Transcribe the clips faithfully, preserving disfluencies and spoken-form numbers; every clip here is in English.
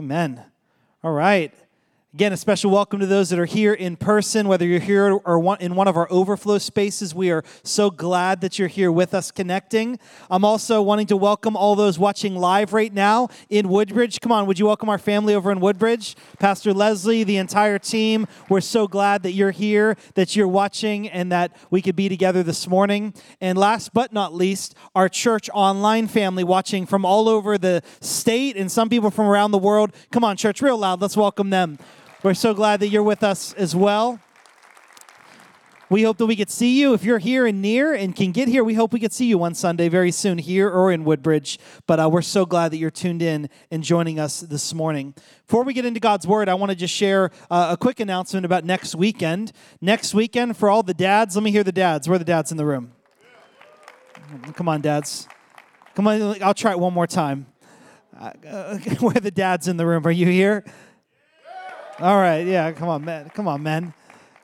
Amen. All right. Again, a special welcome to those that are here in person, whether you're here or in one of our overflow spaces. We are so glad that you're here with us connecting. I'm also wanting to welcome all those watching live right now in Woodbridge. Come on, would you welcome our family over in Woodbridge? Pastor Leslie, the entire team, we're so glad that you're here, that you're watching, and that we could be together this morning. And last but not least, our church online family watching from all over the state and some people from around the world. Come on, church, real loud. Let's welcome them. We're so glad that you're with us as well. We hope that we could see you. If you're here and near and can get here, we hope we could see you one Sunday very soon here or in Woodbridge. But uh, we're so glad that you're tuned in and joining us this morning. Before we get into God's Word, I want to just share uh, a quick announcement about next weekend. Next weekend, for all the dads, let me hear the dads. Where are the dads in the room? Come on, dads. Come on, I'll try it one more time. Uh, where are the dads in the room? Are you here? All right, yeah, come on, man. Come on, man.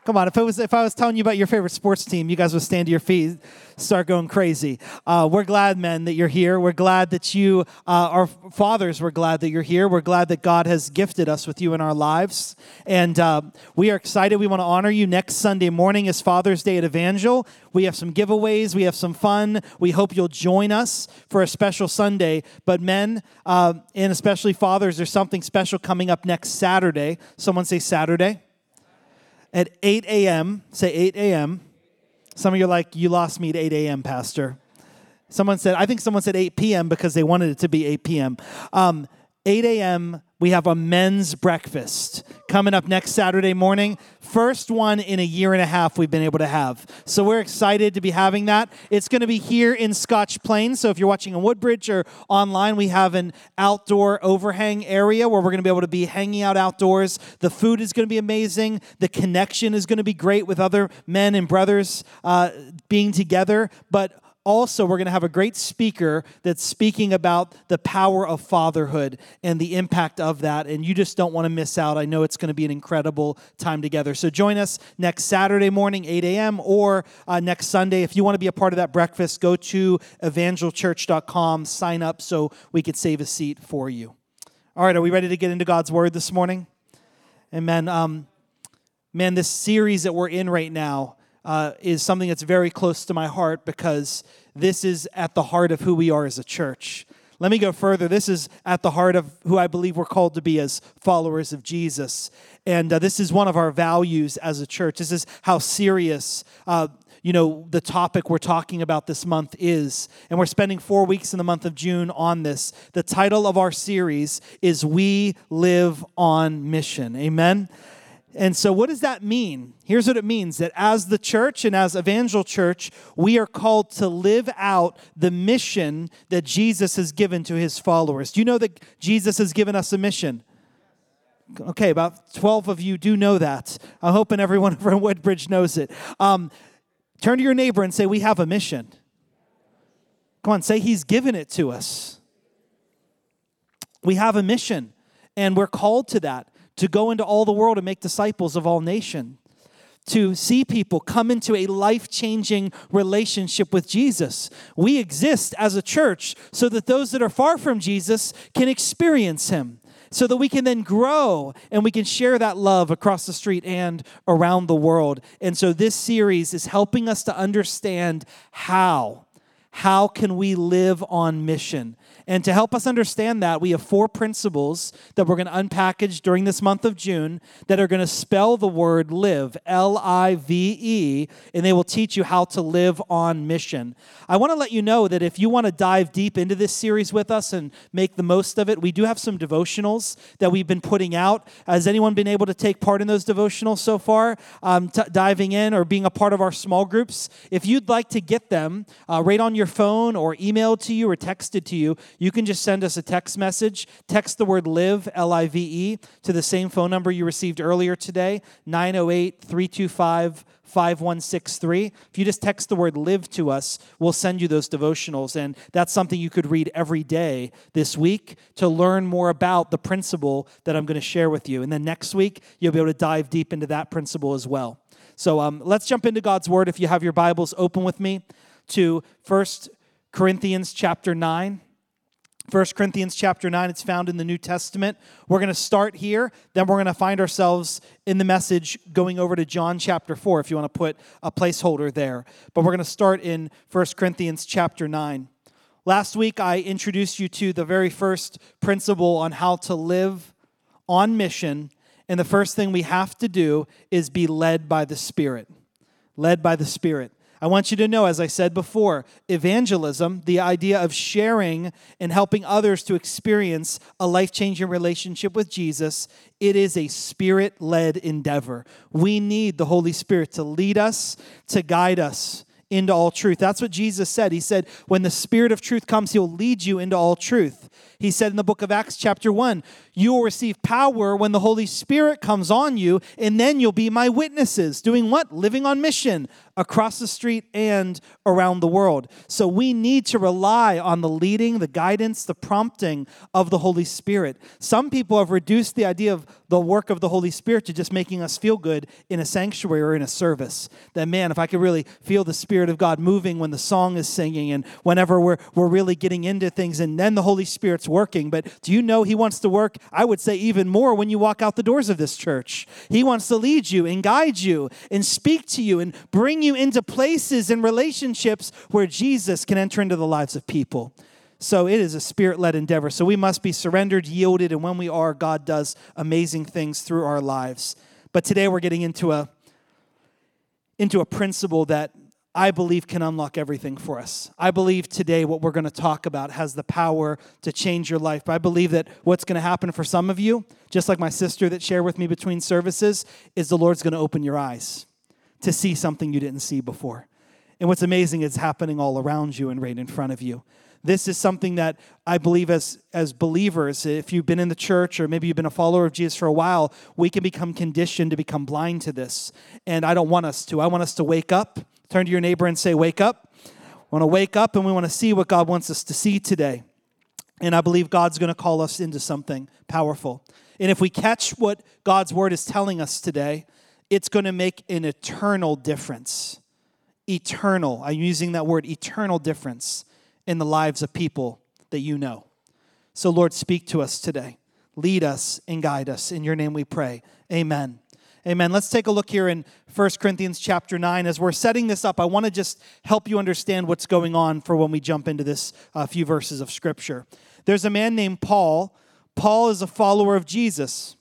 Come on. If it was, if I was telling you about your favorite sports team, you guys would stand to your feet, start going crazy. Uh, we're glad, men, that you're here. We're glad that you, uh, our fathers, we're glad that you're here. We're glad that God has gifted us with you in our lives. And uh, we are excited. We want to honor you. Next Sunday morning is Father's Day at Evangel. We have some giveaways. We have some fun. We hope you'll join us for a special Sunday. But men, uh, and especially fathers, there's something special coming up next Saturday. Someone say Saturday. At eight a.m., say eight a.m. Some of you are like, you lost me at eight a.m., Pastor. Someone said, I think someone said eight p.m. because they wanted it to be eight p.m. Um, eight a.m., we have a men's breakfast coming up next Saturday morning. First one in a year and a half we've been able to have. So we're excited to be having that. It's going to be here in Scotch Plain. So if you're watching in Woodbridge or online, we have an outdoor overhang area where we're going to be able to be hanging out outdoors. The food is going to be amazing. The connection is going to be great with other men and brothers uh, being together. But also, we're going to have a great speaker that's speaking about the power of fatherhood and the impact of that, and you just don't want to miss out. I know it's going to be an incredible time together. So join us next Saturday morning, eight a.m., or uh, next Sunday. If you want to be a part of that breakfast, go to evangel church dot com, sign up so we could save a seat for you. All right, are we ready to get into God's Word this morning? Amen. Um, man, this series that we're in right now, Uh, is something that's very close to my heart because this is at the heart of who we are as a church. Let me go further. This is at the heart of who I believe we're called to be as followers of Jesus. And uh, this is one of our values as a church. This is how serious uh, you know, the topic we're talking about this month is. And we're spending four weeks in the month of June on this. The title of our series is We Live on Mission. Amen. And so what does that mean? Here's what it means, that as the church and as Evangel Church, we are called to live out the mission that Jesus has given to his followers. Do you know that Jesus has given us a mission? Okay, about twelve of you do know that. I'm hoping everyone from Woodbridge knows it. Um, turn to your neighbor and say, we have a mission. Come on, say he's given it to us. We have a mission, and we're called to that. To go into all the world and make disciples of all nations, to see people come into a life-changing relationship with Jesus. We exist as a church so that those that are far from Jesus can experience him, so that we can then grow and we can share that love across the street and around the world. And so this series is helping us to understand how. How can we live on mission? And to help us understand that, we have four principles that we're going to unpackage during this month of June that are going to spell the word live, L I V E, and they will teach you how to live on mission. I want to let you know that if you want to dive deep into this series with us and make the most of it, we do have some devotionals that we've been putting out. Has anyone been able to take part in those devotionals so far, um, t- diving in or being a part of our small groups? If you'd like to get them uh, right on your phone or emailed to you or texted to you, you can just send us a text message. Text the word live, L I V E, to the same phone number you received earlier today, nine oh eight, three two five, five one six three. If you just text the word live to us, we'll send you those devotionals. And that's something you could read every day this week to learn more about the principle that I'm going to share with you. And then next week, you'll be able to dive deep into that principle as well. So um, let's jump into God's Word. If you have your Bibles, open with me to First Corinthians chapter nine. First Corinthians chapter nine, it's found in the New Testament. We're going to start here, then we're going to find ourselves in the message going over to John chapter four, if you want to put a placeholder there. But we're going to start in First Corinthians chapter nine. Last week, I introduced you to the very first principle on how to live on mission, and the first thing we have to do is be led by the Spirit. Led by the Spirit. I want you to know, as I said before, evangelism, the idea of sharing and helping others to experience a life-changing relationship with Jesus, it is a Spirit-led endeavor. We need the Holy Spirit to lead us, to guide us into all truth. That's what Jesus said. He said, when the Spirit of truth comes, he'll lead you into all truth. He said in the book of Acts chapter one, you will receive power when the Holy Spirit comes on you, and then you'll be my witnesses. Doing what? Living on mission across the street and around the world. So we need to rely on the leading, the guidance, the prompting of the Holy Spirit. Some people have reduced the idea of the work of the Holy Spirit to just making us feel good in a sanctuary or in a service. That, man, if I could really feel the Spirit of God moving when the song is singing and whenever we're we're really getting into things, and then the Holy Spirit's working. But do you know he wants to work, I would say, even more when you walk out the doors of this church? He wants to lead you and guide you and speak to you and bring you into places and relationships where Jesus can enter into the lives of people. So it is a Spirit-led endeavor. So we must be surrendered, yielded, and when we are, God does amazing things through our lives. But today we're getting into a, into a principle that I believe can unlock everything for us. I believe today what we're going to talk about has the power to change your life. But I believe that what's going to happen for some of you, just like my sister that shared with me between services, is the Lord's going to open your eyes to see something you didn't see before. And what's amazing is happening all around you and right in front of you. This is something that I believe as, as believers, if you've been in the church or maybe you've been a follower of Jesus for a while, we can become conditioned to become blind to this. And I don't want us to. I want us to wake up. Turn to your neighbor and say, wake up. We want to wake up and we want to see what God wants us to see today. And I believe God's going to call us into something powerful. And if we catch what God's word is telling us today, it's going to make an eternal difference. Eternal. I'm using that word, eternal difference in the lives of people that you know. So Lord, speak to us today. Lead us and guide us. In your name we pray. Amen. Amen. Let's take a look here in First Corinthians chapter nine. As we're setting this up, I want to just help you understand what's going on for when we jump into this uh, few verses of Scripture. There's a man named Paul. Paul is a follower of Jesus.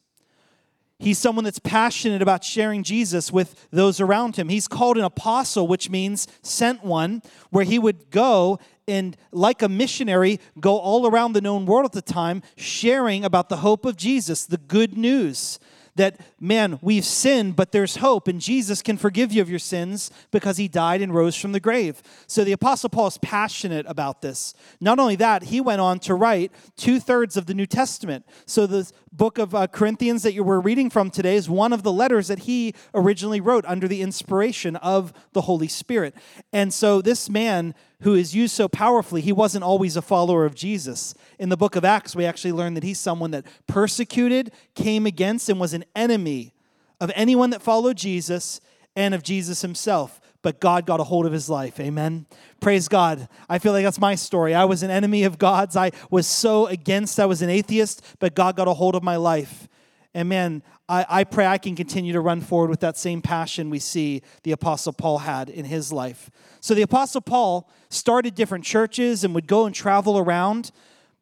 He's someone that's passionate about sharing Jesus with those around him. He's called an apostle, which means sent one, where he would go and, like a missionary, go all around the known world at the time, sharing about the hope of Jesus, the good news that, man, we've sinned, but there's hope, and Jesus can forgive you of your sins because he died and rose from the grave. So the Apostle Paul is passionate about this. Not only that, he went on to write two-thirds of the New Testament. So the book of uh, Corinthians that you were reading from today is one of the letters that he originally wrote under the inspiration of the Holy Spirit. And so this man who is used so powerfully, he wasn't always a follower of Jesus. In the book of Acts, we actually learn that he's someone that persecuted, came against, and was an enemy of anyone that followed Jesus and of Jesus himself. But God got a hold of his life. Amen. Praise God. I feel like that's my story. I was an enemy of God's. I was so against. I was an atheist, but God got a hold of my life. And man, I, I pray I can continue to run forward with that same passion we see the Apostle Paul had in his life. So the Apostle Paul started different churches and would go and travel around.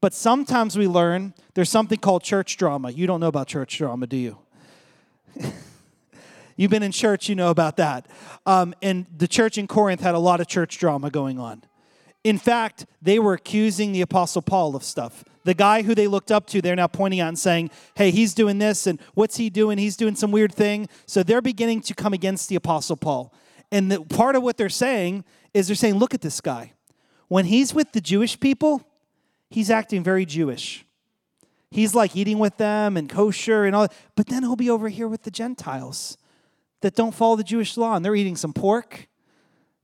But sometimes we learn there's something called church drama. You don't know about church drama, do you? You've been in church, you know about that. Um, and the church in Corinth had a lot of church drama going on. In fact, they were accusing the Apostle Paul of stuff. The guy who they looked up to, they're now pointing out and saying, hey, he's doing this, and what's he doing? He's doing some weird thing. So they're beginning to come against the Apostle Paul. And the, part of what they're saying is they're saying, look at this guy. When he's with the Jewish people, he's acting very Jewish. He's like eating with them and kosher and all that. But then he'll be over here with the Gentiles that don't follow the Jewish law, and they're eating some pork.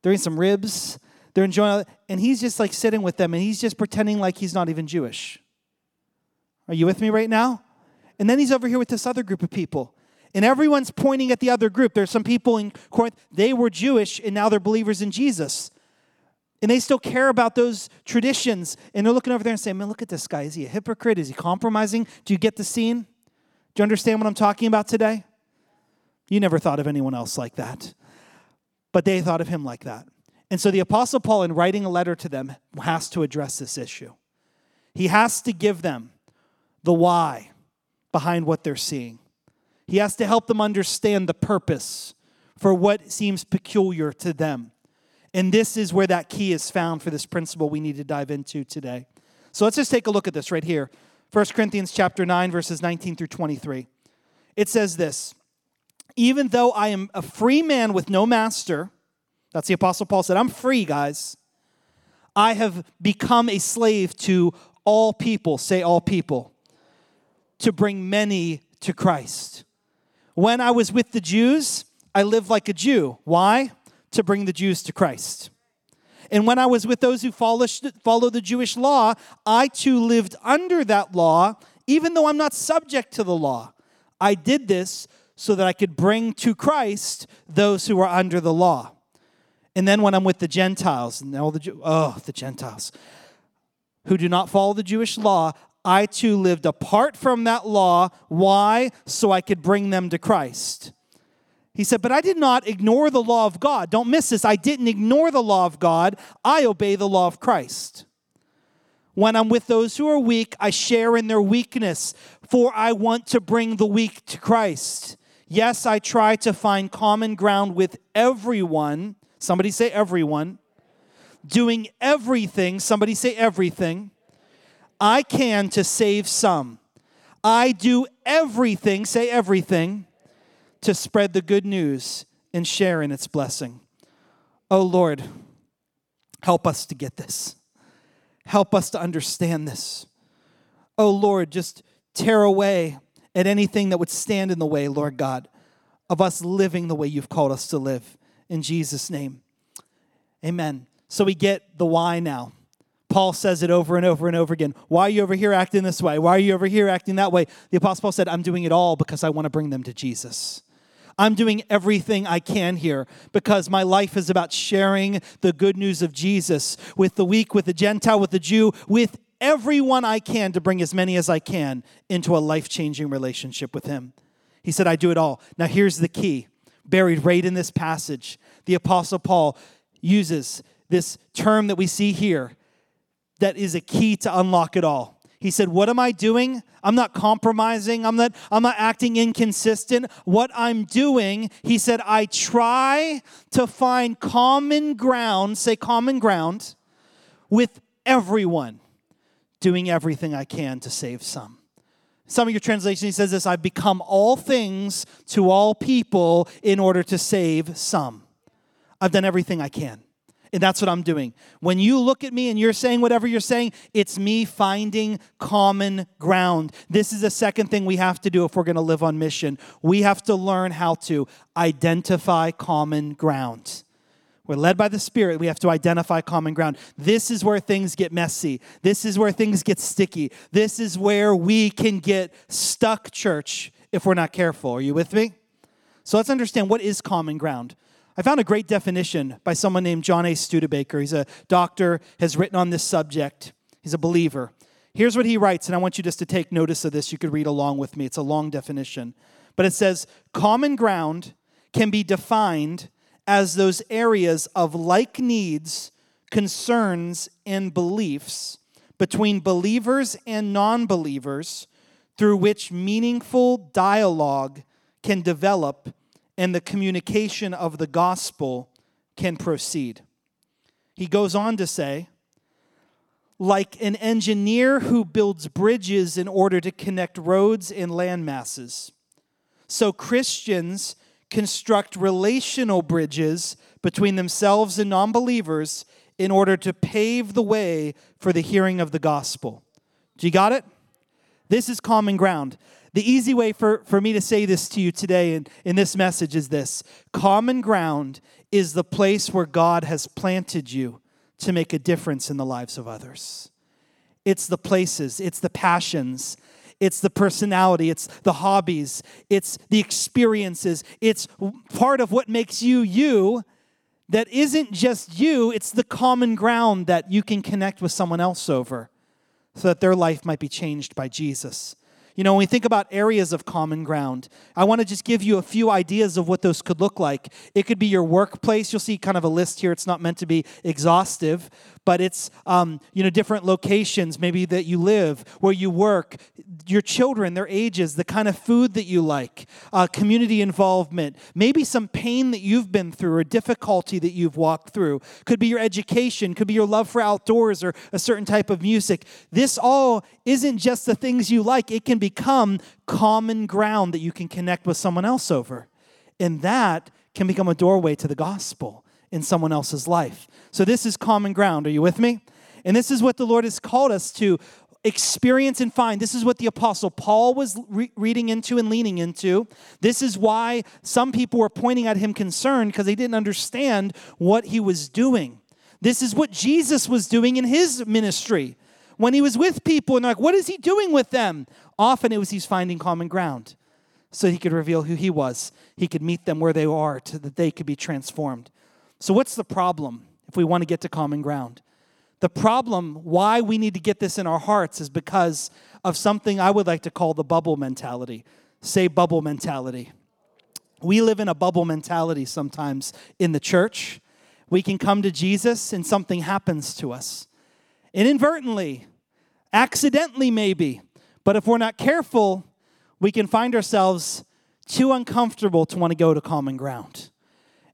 They're eating some ribs. They're enjoying all that. And he's just like sitting with them, and he's just pretending like he's not even Jewish. Are you with me right now? And then he's over here with this other group of people. And everyone's pointing at the other group. There's some people in Corinth, they were Jewish, and now they're believers in Jesus. And they still care about those traditions. And they're looking over there and saying, man, look at this guy. Is he a hypocrite? Is he compromising? Do you get the scene? Do you understand what I'm talking about today? You never thought of anyone else like that. But they thought of him like that. And so the Apostle Paul, in writing a letter to them, has to address this issue. He has to give them the why behind what they're seeing. He has to help them understand the purpose for what seems peculiar to them. And this is where that key is found for this principle we need to dive into today. So let's just take a look at this right here. First Corinthians chapter nine, verses nineteen through twenty-three. It says this, even though I am a free man with no master, that's the Apostle Paul said, I'm free, guys. I have become a slave to all people, say all people, to bring many to Christ. When I was with the Jews, I lived like a Jew. Why? To bring the Jews to Christ. And when I was with those who follow the Jewish law, I too lived under that law, even though I'm not subject to the law. I did this so that I could bring to Christ those who are under the law. And then when I'm with the Gentiles, and all the oh, the Gentiles, who do not follow the Jewish law, I too lived apart from that law. Why? So I could bring them to Christ. He said, but I did not ignore the law of God. Don't miss this. I didn't ignore the law of God. I obey the law of Christ. When I'm with those who are weak, I share in their weakness, for I want to bring the weak to Christ. Yes, I try to find common ground with everyone. Somebody say everyone. Doing everything. Somebody say everything. I can to save some. I do everything, say everything, to spread the good news and share in its blessing. Oh Lord, help us to get this. Help us to understand this. Oh Lord, just tear away at anything that would stand in the way, Lord God, of us living the way you've called us to live. In Jesus' name, amen. So we get the why now. Paul says it over and over and over again. Why are you over here acting this way? Why are you over here acting that way? The Apostle Paul said, I'm doing it all because I want to bring them to Jesus. I'm doing everything I can here because my life is about sharing the good news of Jesus with the weak, with the Gentile, with the Jew, with everyone I can to bring as many as I can into a life-changing relationship with him. He said, I do it all. Now here's the key. Buried right in this passage, the Apostle Paul uses this term that we see here that is a key to unlock it all. He said, what am I doing? I'm not compromising. I'm not, I'm not acting inconsistent. What I'm doing, he said, I try to find common ground, say common ground, with everyone, doing everything I can to save some. Some of your translations, he says this, I've become all things to all people in order to save some. I've done everything I can. And that's what I'm doing. When you look at me and you're saying whatever you're saying, it's me finding common ground. This is the second thing we have to do if we're going to live on mission. We have to learn how to identify common ground. We're led by the Spirit. We have to identify common ground. This is where things get messy. This is where things get sticky. This is where we can get stuck, church, if we're not careful. Are you with me? So let's understand, what is common ground? I found a great definition by someone named John A. Studebaker. He's a doctor, has written on this subject. He's a believer. Here's what he writes, and I want you just to take notice of this. You could read along with me. It's a long definition. But it says, common ground can be defined as those areas of like needs, concerns, and beliefs between believers and non-believers through which meaningful dialogue can develop and the communication of the gospel can proceed. He goes on to say, like an engineer who builds bridges in order to connect roads and land masses, so Christians construct relational bridges between themselves and non-believers in order to pave the way for the hearing of the gospel. Do you got it? This is common ground. The easy way for, for me to say this to you today in, in this message is this. Common ground is the place where God has planted you to make a difference in the lives of others. It's the places, it's the passions, it's the personality, it's the hobbies, it's the experiences, it's part of what makes you you that isn't just you, it's the common ground that you can connect with someone else over so that their life might be changed by Jesus. You know, when we think about areas of common ground, I want to just give you a few ideas of what those could look like. It could be your workplace. You'll see kind of a list here. It's not meant to be exhaustive, but it's, um, you know, different locations maybe that you live, where you work, your children, their ages, the kind of food that you like, uh, community involvement, maybe some pain that you've been through or difficulty that you've walked through. Could be your education, could be your love for outdoors or a certain type of music. This all isn't just the things you like. It can become common ground that you can connect with someone else over. And that can become a doorway to the gospel in someone else's life. So this is common ground. Are you with me? And this is what the Lord has called us to experience and find. This is what the Apostle Paul was re- reading into and leaning into. This is why some people were pointing at him concerned, because they didn't understand what he was doing. This is what Jesus was doing in his ministry when he was with people, and they're like, what is he doing with them? Often it was he's finding common ground so he could reveal who he was. He could meet them where they are so that they could be transformed. So what's the problem if we want to get to common ground? The problem why we need to get this in our hearts is because of something I would like to call the bubble mentality. Say bubble mentality. We live in a bubble mentality sometimes in the church. We can come to Jesus and something happens to us. Inadvertently, accidentally maybe, but if we're not careful, we can find ourselves too uncomfortable to want to go to common ground.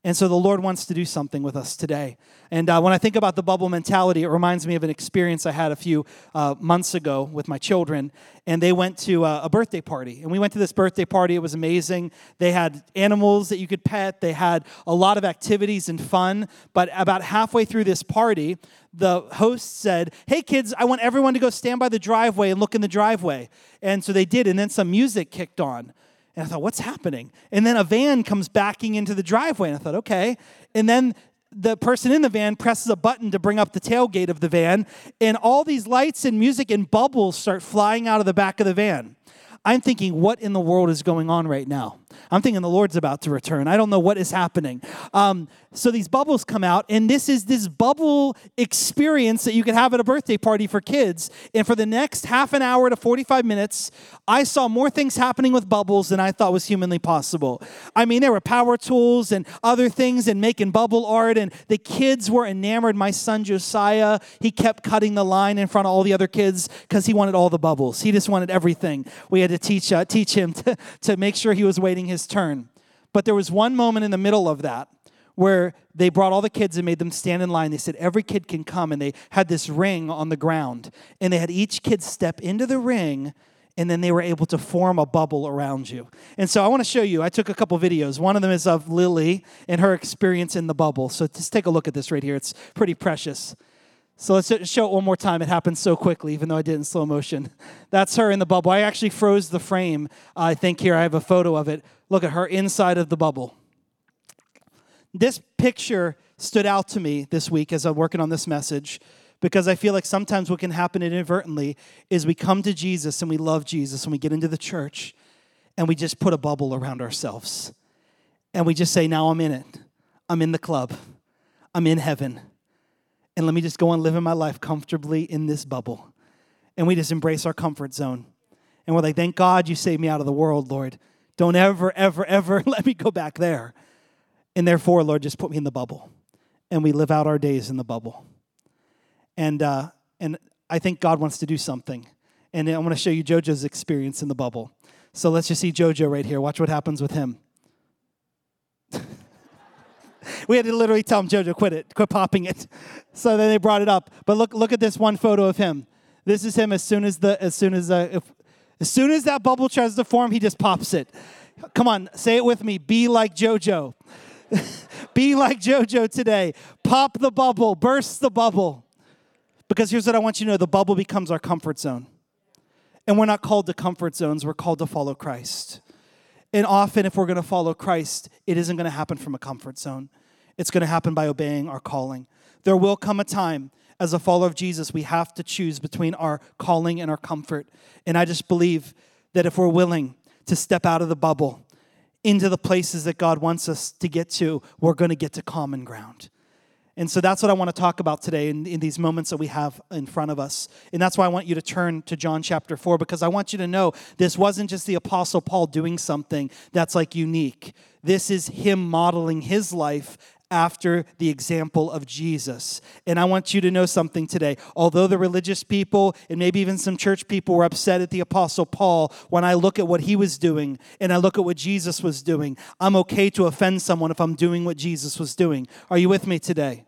And so the Lord wants to do something with us today. And uh, when I think about the bubble mentality, it reminds me of an experience I had a few uh, months ago with my children. And they went to uh, a birthday party. And we went to this birthday party. It was amazing. They had animals that you could pet. They had a lot of activities and fun. But about halfway through this party, the host said, hey, kids, I want everyone to go stand by the driveway and look in the driveway. And so they did. And then some music kicked on. And I thought, what's happening? And then a van comes backing into the driveway. And I thought, okay. And then the person in the van presses a button to bring up the tailgate of the van. And all these lights and music and bubbles start flying out of the back of the van. I'm thinking, what in the world is going on right now? I'm thinking the Lord's about to return. I don't know what is happening. Um, so these bubbles come out, and this is this bubble experience that you can have at a birthday party for kids. And for the next half an hour to forty-five minutes, I saw more things happening with bubbles than I thought was humanly possible. I mean, there were power tools and other things and making bubble art, and the kids were enamored. My son, Josiah, he kept cutting the line in front of all the other kids because he wanted all the bubbles. He just wanted everything. We had to teach uh, teach him to, to make sure he was waiting his turn. But there was one moment in the middle of that where they brought all the kids and made them stand in line. They said, every kid can come. And they had this ring on the ground. And they had each kid step into the ring, and then they were able to form a bubble around you. And so I want to show you, I took a couple videos. One of them is of Lily and her experience in the bubble. So just take a look at this right here. It's pretty precious. So let's show it one more time. It happened so quickly, even though I did it in slow motion. That's her in the bubble. I actually froze the frame. Uh, I think here I have a photo of it. Look at her inside of the bubble. This picture stood out to me this week as I'm working on this message, because I feel like sometimes what can happen inadvertently is we come to Jesus and we love Jesus and we get into the church and we just put a bubble around ourselves. And we just say, now I'm in it. I'm in the club. I'm in heaven. And let me just go on living my life comfortably in this bubble. And we just embrace our comfort zone. And we're like, thank God you saved me out of the world, Lord. Don't ever, ever, ever let me go back there. And therefore, Lord, just put me in the bubble. And we live out our days in the bubble. And uh, and I think God wants to do something. And I want to show you JoJo's experience in the bubble. So let's just see JoJo right here. Watch what happens with him. We had to literally tell him, JoJo, quit it. Quit popping it. So then they brought it up. But look look at this one photo of him. This is him as soon as the as soon as the, if, as soon as that bubble tries to form, he just pops it. Come on, say it with me. Be like JoJo. Be like JoJo today. Pop the bubble, burst the bubble. Because here's what I want you to know, the bubble becomes our comfort zone. And we're not called to comfort zones, we're called to follow Christ. And often, if we're going to follow Christ, it isn't going to happen from a comfort zone. It's going to happen by obeying our calling. There will come a time, as a follower of Jesus, we have to choose between our calling and our comfort. And I just believe that if we're willing to step out of the bubble into the places that God wants us to get to, we're going to get to common ground. And so that's what I want to talk about today in, in these moments that we have in front of us. And that's why I want you to turn to John chapter four, because I want you to know this wasn't just the Apostle Paul doing something that's like unique. This is him modeling his life after the example of Jesus. And I want you to know something today. Although the religious people and maybe even some church people were upset at the Apostle Paul, when I look at what he was doing and I look at what Jesus was doing, I'm okay to offend someone if I'm doing what Jesus was doing. Are you with me today?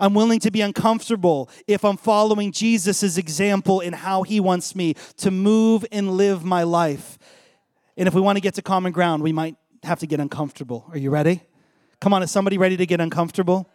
I'm willing to be uncomfortable if I'm following Jesus' example in how he wants me to move and live my life. And if we want to get to common ground, we might have to get uncomfortable. Are you ready? Come on, is somebody ready to get uncomfortable?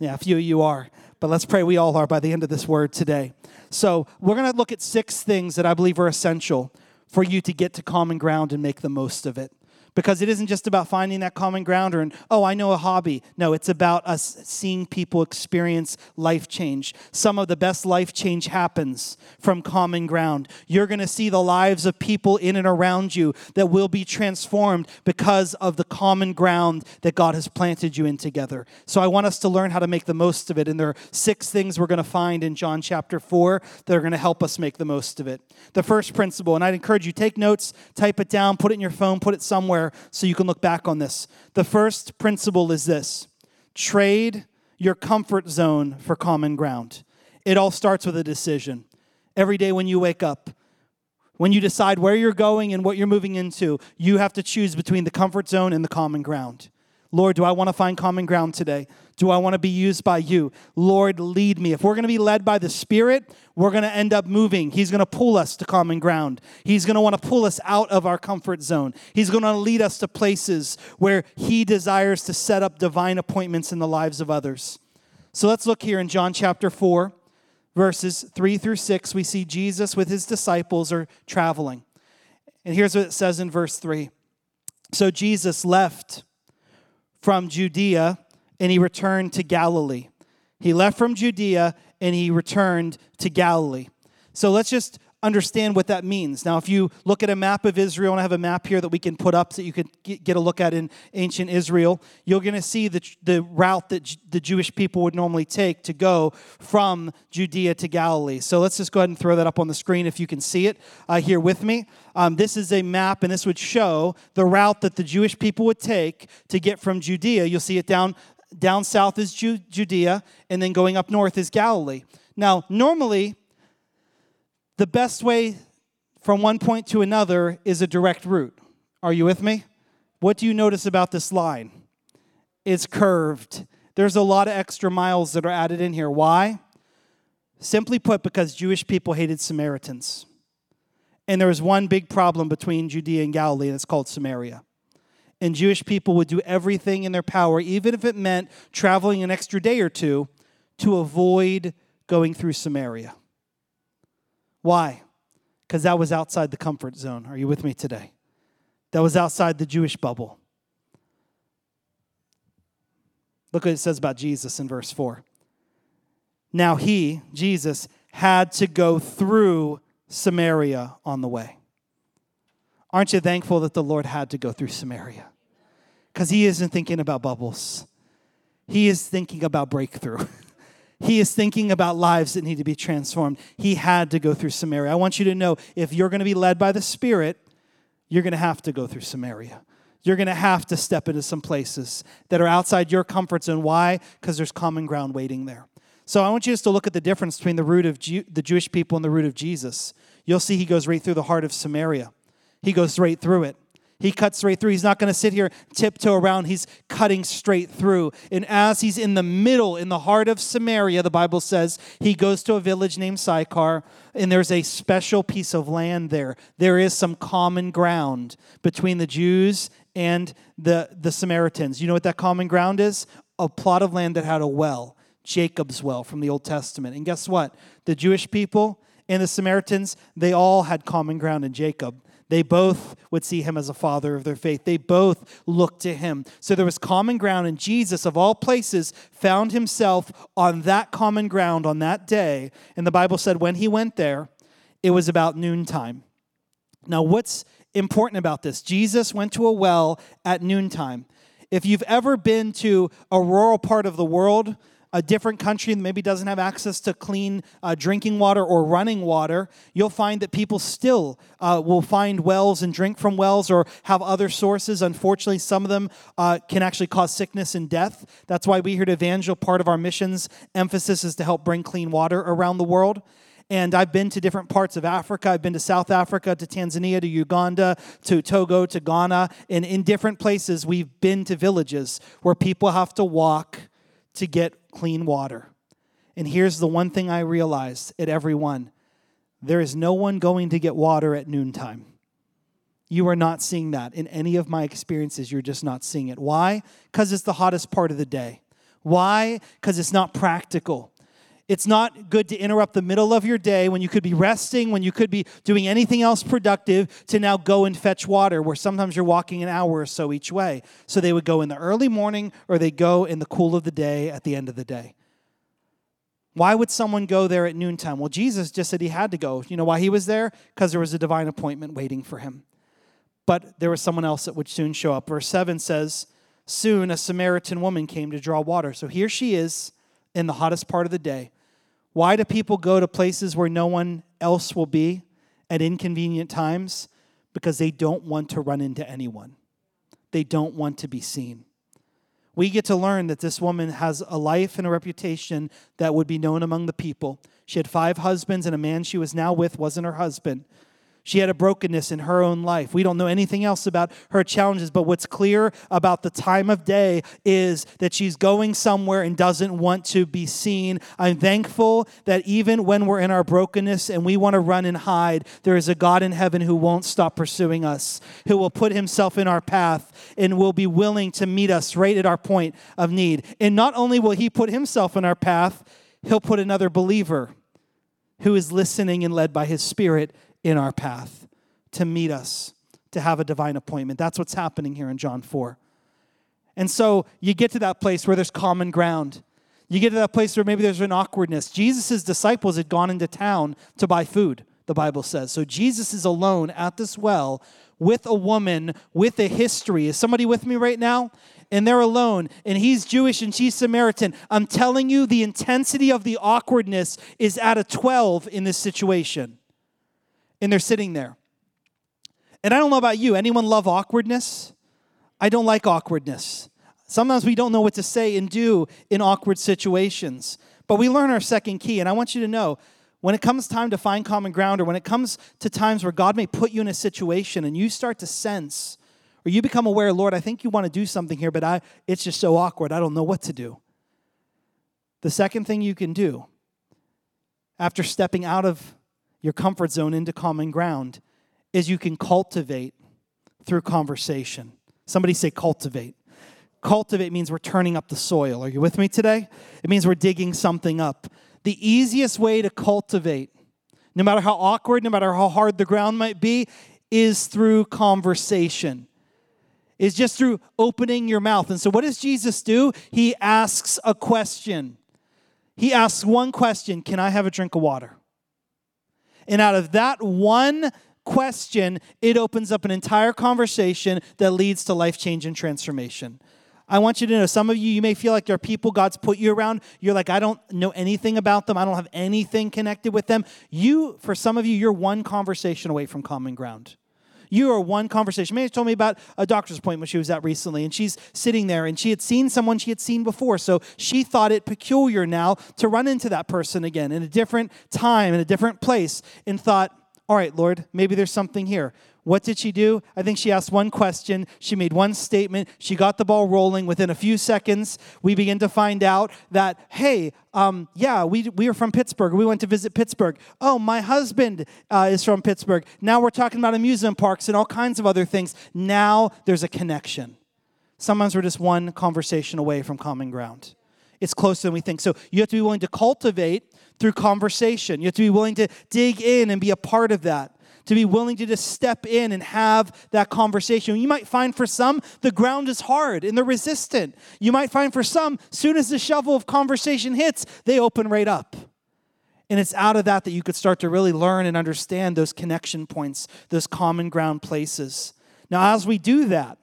Yeah, a few of you are. But let's pray we all are by the end of this word today. So we're going to look at six things that I believe are essential for you to get to common ground and make the most of it. Because it isn't just about finding that common ground or, an, oh, I know a hobby. No, it's about us seeing people experience life change. Some of the best life change happens from common ground. You're going to see the lives of people in and around you that will be transformed because of the common ground that God has planted you in together. So I want us to learn how to make the most of it. And there are six things we're going to find in John chapter four that are going to help us make the most of it. The first principle, and I'd encourage you, take notes, type it down, put it in your phone, put it somewhere so you can look back on this. The first principle is this: trade your comfort zone for common ground. It all starts with a decision. Every day when you wake up, when you decide where you're going and what you're moving into, you have to choose between the comfort zone and the common ground. Lord, do I want to find common ground today? Do I want to be used by you? Lord, lead me. If we're going to be led by the Spirit, we're going to end up moving. He's going to pull us to common ground. He's going to want to pull us out of our comfort zone. He's going to lead us to places where he desires to set up divine appointments in the lives of others. So let's look here in John chapter four, verses three through six. We see Jesus with his disciples are traveling. And here's what it says in verse three. So Jesus left from Judea, and he returned to Galilee. He left from Judea, and he returned to Galilee. So let's just understand what that means. Now, if you look at a map of Israel, and I have a map here that we can put up so you can get a look at in ancient Israel, you're going to see the, the route that the Jewish people would normally take to go from Judea to Galilee. So let's just go ahead and throw that up on the screen if you can see it uh, here with me. Um, this is a map, and this would show the route that the Jewish people would take to get from Judea. You'll see it down, down south is Ju- Judea, and then going up north is Galilee. Now, normally, the best way from one point to another is a direct route. Are you with me? What do you notice about this line? It's curved. There's a lot of extra miles that are added in here. Why? Simply put, because Jewish people hated Samaritans. And there was one big problem between Judea and Galilee, and it's called Samaria. And Jewish people would do everything in their power, even if it meant traveling an extra day or two, to avoid going through Samaria. Why? Because that was outside the comfort zone. Are you with me today? That was outside the Jewish bubble. Look what it says about Jesus in verse four. Now he, Jesus, had to go through Samaria on the way. Aren't you thankful that the Lord had to go through Samaria? Because he isn't thinking about bubbles. He is thinking about breakthrough. He is thinking about lives that need to be transformed. He had to go through Samaria. I want you to know, if you're going to be led by the Spirit, you're going to have to go through Samaria. You're going to have to step into some places that are outside your comfort zone. Why? Because there's common ground waiting there. So I want you just to look at the difference between the root of Jew- the Jewish people and the root of Jesus. You'll see he goes right through the heart of Samaria. He goes right through it. He cuts right through. He's not going to sit here tiptoe around. He's cutting straight through. And as he's in the middle, in the heart of Samaria, the Bible says, he goes to a village named Sychar, and there's a special piece of land there. There is some common ground between the Jews and the, the Samaritans. You know what that common ground is? A plot of land that had a well, Jacob's well from the Old Testament. And guess what? The Jewish people and the Samaritans, they all had common ground in Jacob. They both would see him as a father of their faith. They both looked to him. So there was common ground, and Jesus, of all places, found himself on that common ground on that day. And the Bible said when he went there, it was about noontime. Now, what's important about this. Jesus went to a well at noontime. If you've ever been to a rural part of the world, a different country that maybe doesn't have access to clean uh, drinking water or running water, you'll find that people still uh, will find wells and drink from wells or have other sources. Unfortunately, some of them uh, can actually cause sickness and death. That's why we here at Evangel, part of our mission's emphasis is to help bring clean water around the world. And I've been to different parts of Africa. I've been to South Africa, to Tanzania, to Uganda, to Togo, to Ghana. And in different places, we've been to villages where people have to walk to get clean water. And here's the one thing I realized at every one. There is no one going to get water at noontime. You are not seeing that. In any of my experiences, you're just not seeing it. Why? Because it's the hottest part of the day. Why? Because it's not practical. It's not good to interrupt the middle of your day when you could be resting, when you could be doing anything else productive, to now go and fetch water, where sometimes you're walking an hour or so each way. So they would go in the early morning, or they go in the cool of the day at the end of the day. Why would someone go there at noontime? Well, Jesus just said he had to go. You know why he was there? Because there was a divine appointment waiting for him. But there was someone else that would soon show up. Verse seven says, soon a Samaritan woman came to draw water. So here she is in the hottest part of the day. Why do people go to places where no one else will be at inconvenient times? Because they don't want to run into anyone. They don't want to be seen. We get to learn that this woman has a life and a reputation that would be known among the people. She had five husbands, and a man she was now with wasn't her husband. She had a brokenness in her own life. We don't know anything else about her challenges, but what's clear about the time of day is that she's going somewhere and doesn't want to be seen. I'm thankful that even when we're in our brokenness and we want to run and hide, there is a God in heaven who won't stop pursuing us, who will put himself in our path and will be willing to meet us right at our point of need. And not only will he put himself in our path, he'll put another believer who is listening and led by his Spirit in our path to meet us, to have a divine appointment. That's what's happening here in John four. And so you get to that place where there's common ground. You get to that place where maybe there's an awkwardness. Jesus' disciples had gone into town to buy food, the Bible says. So Jesus is alone at this well with a woman with a history. Is somebody with me right now? And they're alone, and he's Jewish and she's Samaritan. I'm telling you, the intensity of the awkwardness is at a twelve in this situation. And they're sitting there. And I don't know about you. Anyone love awkwardness? I don't like awkwardness. Sometimes we don't know what to say and do in awkward situations. But we learn our second key. And I want you to know, when it comes time to find common ground, or when it comes to times where God may put you in a situation and you start to sense, or you become aware, Lord, I think you want to do something here, but I it's just so awkward. I don't know what to do. The second thing you can do after stepping out of your comfort zone into common ground is you can cultivate through conversation. Somebody say cultivate. Cultivate means we're turning up the soil. Are you with me today? It means we're digging something up. The easiest way to cultivate, no matter how awkward, no matter how hard the ground might be, is through conversation. Is just through opening your mouth. And so what does Jesus do? He asks a question. He asks one question, can I have a drink of water? And out of that one question, it opens up an entire conversation that leads to life change and transformation. I want you to know, some of you, you may feel like there are people God's put you around. You're like, I don't know anything about them. I don't have anything connected with them. You, for some of you, you're one conversation away from common ground. You are one conversation. Mary told me about a doctor's appointment she was at recently, and she's sitting there, and she had seen someone she had seen before, so she thought it peculiar now to run into that person again in a different time, in a different place, and thought, all right, Lord, maybe there's something here. What did she do? I think she asked one question. She made one statement. She got the ball rolling. Within a few seconds, we begin to find out that, hey, um, yeah, we we are from Pittsburgh. We went to visit Pittsburgh. Oh, my husband uh, is from Pittsburgh. Now we're talking about amusement parks and all kinds of other things. Now there's a connection. Sometimes we're just one conversation away from common ground. It's closer than we think. So you have to be willing to cultivate through conversation. You have to be willing to dig in and be a part of that, to be willing to just step in and have that conversation. You might find for some, the ground is hard and they're resistant. You might find for some, soon as the shovel of conversation hits, they open right up. And it's out of that that you could start to really learn and understand those connection points, those common ground places. Now, as we do that,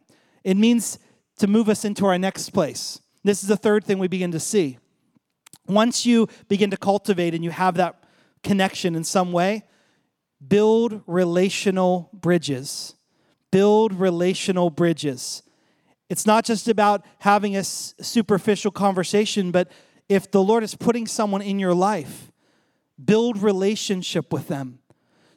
it means to move us into our next place. This is the third thing we begin to see. Once you begin to cultivate and you have that connection in some way, build relational bridges. Build relational bridges. It's not just about having a superficial conversation, but if the Lord is putting someone in your life, build relationship with them.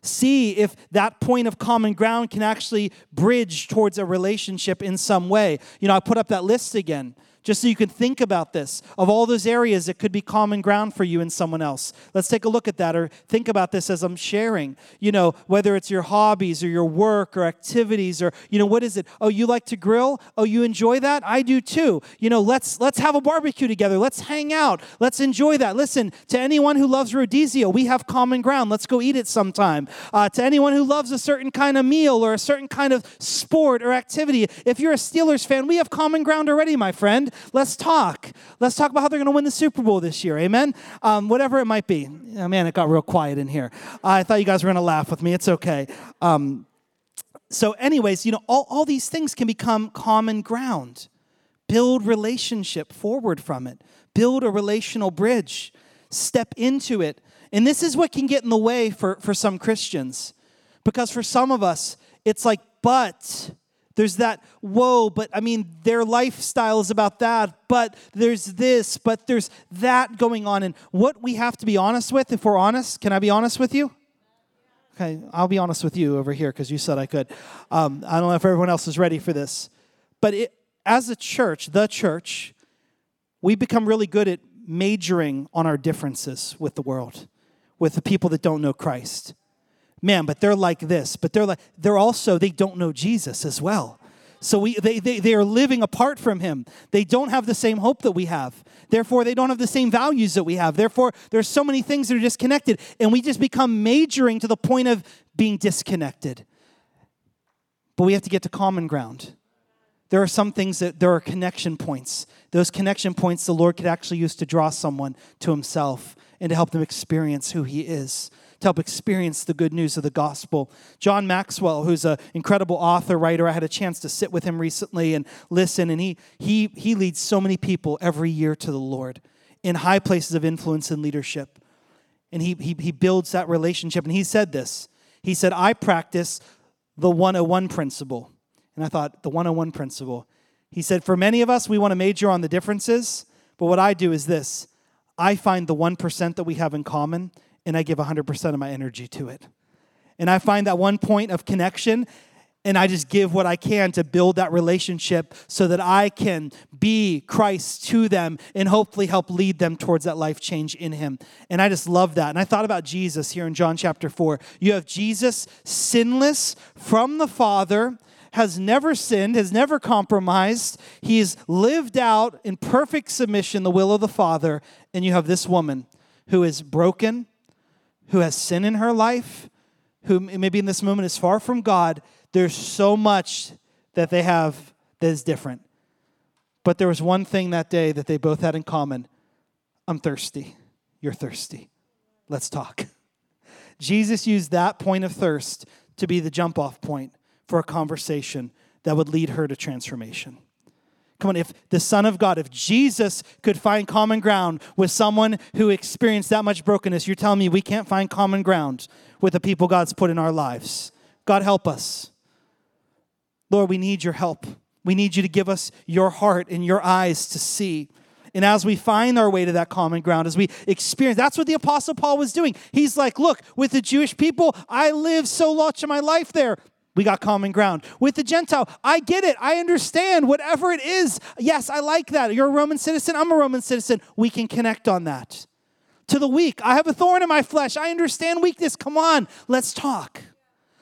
See if that point of common ground can actually bridge towards a relationship in some way. You know, I put up that list again, just so you can think about this, of all those areas that could be common ground for you and someone else. Let's take a look at that, or think about this as I'm sharing. You know, whether it's your hobbies or your work or activities, or, you know, what is it? Oh, you like to grill? Oh, you enjoy that? I do too. You know, let's let's have a barbecue together. Let's hang out. Let's enjoy that. Listen, to anyone who loves Rodizio, we have common ground. Let's go eat it sometime. Uh, to anyone who loves a certain kind of meal or a certain kind of sport or activity, if you're a Steelers fan, we have common ground already, my friend. Let's talk. Let's talk about how they're going to win the Super Bowl this year. Amen? Um, whatever it might be. Oh, man, it got real quiet in here. I thought you guys were going to laugh with me. It's okay. Um, so anyways, you know, all, all these things can become common ground. Build relationship forward from it. Build a relational bridge. Step into it. And this is what can get in the way for, for some Christians. Because for some of us, it's like, but... There's that, whoa, but I mean, their lifestyle is about that, but there's this, but there's that going on. And what we have to be honest with, if we're honest, can I be honest with you? Okay, I'll be honest with you over here because you said I could. Um, I don't know if everyone else is ready for this. But it, as a church, the church, we become really good at majoring on our differences with the world, with the people that don't know Christ. Man, but they're like this, but they're like, they're also, they don't know Jesus as well. So we they, they they are living apart from him. They don't have the same hope that we have. Therefore, they don't have the same values that we have. Therefore, there's so many things that are disconnected, and we just become majoring to the point of being disconnected. But we have to get to common ground. There are some things that there are connection points. Those connection points the Lord could actually use to draw someone to himself and to help them experience who he is, to help experience the good news of the gospel. John Maxwell, who's an incredible author, writer, I had a chance to sit with him recently and listen, and he he he leads so many people every year to the Lord in high places of influence and leadership. And he he, he builds that relationship. And he said this. He said, I practice the one oh one principle. And I thought, the one oh one principle. He said, for many of us, we want to major on the differences, but what I do is this. I find the one percent that we have in common, and I give one hundred percent of my energy to it. And I find that one point of connection, and I just give what I can to build that relationship so that I can be Christ to them and hopefully help lead them towards that life change in him. And I just love that. And I thought about Jesus here in John chapter four. You have Jesus, sinless, from the Father, has never sinned, has never compromised. He's lived out in perfect submission the will of the Father. And you have this woman who is broken, who has sin in her life, who maybe in this moment is far from God. There's so much that they have that is different. But there was one thing that day that they both had in common. I'm thirsty. You're thirsty. Let's talk. Jesus used that point of thirst to be the jump-off point for a conversation that would lead her to transformation. Come on, if the Son of God, if Jesus could find common ground with someone who experienced that much brokenness, you're telling me we can't find common ground with the people God's put in our lives. God, help us. Lord, we need your help. We need you to give us your heart and your eyes to see. And as we find our way to that common ground, as we experience, that's what the Apostle Paul was doing. He's like, look, with the Jewish people, I lived so much of my life there. We got common ground. With the Gentile, I get it. I understand whatever it is. Yes, I like that. You're a Roman citizen. I'm a Roman citizen. We can connect on that. To the weak, I have a thorn in my flesh. I understand weakness. Come on, let's talk.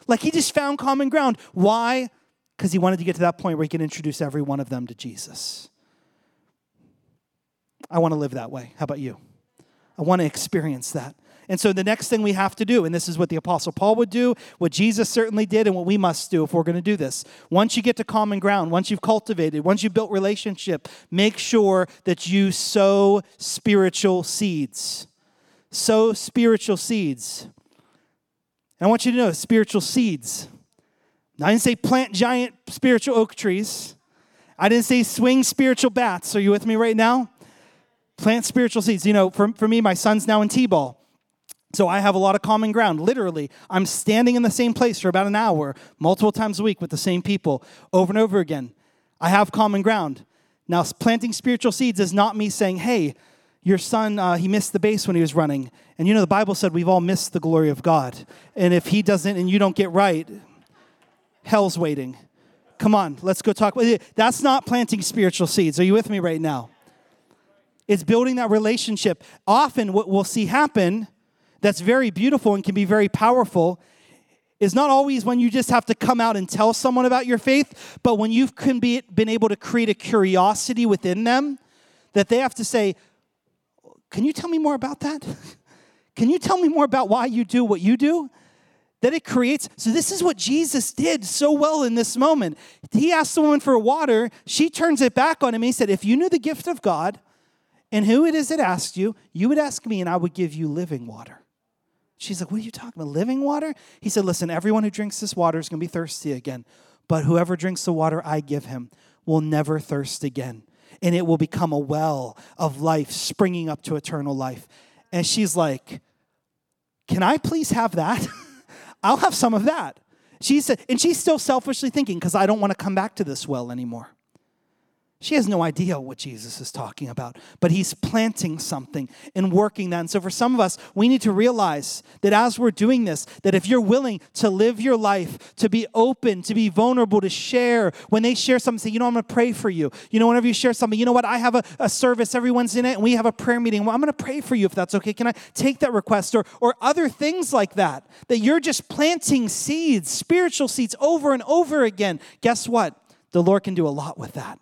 Like he just found common ground. Why? Because he wanted to get to that point where he can introduce every one of them to Jesus. I want to live that way. How about you? I want to experience that. And so the next thing we have to do, and this is what the Apostle Paul would do, what Jesus certainly did, and what we must do if we're going to do this. Once you get to common ground, once you've cultivated, once you've built relationship, make sure that you sow spiritual seeds. sow spiritual seeds. And I want you to know, spiritual seeds. Now, I didn't say plant giant spiritual oak trees. I didn't say swing spiritual bats. Are you with me right now? Plant spiritual seeds. You know, for, for me, my son's now in T-ball. So I have a lot of common ground. Literally, I'm standing in the same place for about an hour, multiple times a week with the same people over and over again. I have common ground. Now, planting spiritual seeds is not me saying, hey, your son, uh, he missed the base when he was running. And you know, the Bible said we've all missed the glory of God. And if he doesn't and you don't get right, hell's waiting. Come on, let's go talk. That's not planting spiritual seeds. Are you with me right now? It's building that relationship. Often what we'll see happen that's very beautiful and can be very powerful is not always when you just have to come out and tell someone about your faith, but when you've been able to create a curiosity within them that they have to say, can you tell me more about that? Can you tell me more about why you do what you do? That it creates. So this is what Jesus did so well in this moment. He asked the woman for water. She turns it back on him. He said, if you knew the gift of God and who it is that asked you, you would ask me and I would give you living water. She's like, what are you talking about, living water? He said, listen, everyone who drinks this water is going to be thirsty again. But whoever drinks the water I give him will never thirst again. And it will become a well of life springing up to eternal life. And she's like, can I please have that? I'll have some of that. She said, and she's still selfishly thinking, because I don't want to come back to this well anymore. She has no idea what Jesus is talking about, but he's planting something and working that. And so for some of us, we need to realize that as we're doing this, that if you're willing to live your life, to be open, to be vulnerable, to share, when they share something, say, you know, I'm going to pray for you. You know, whenever you share something, you know what, I have a, a service every Wednesday night and we have a prayer meeting. Well, I'm going to pray for you if that's okay. Can I take that request? Or, or other things like that, that you're just planting seeds, spiritual seeds over and over again. Guess what? The Lord can do a lot with that.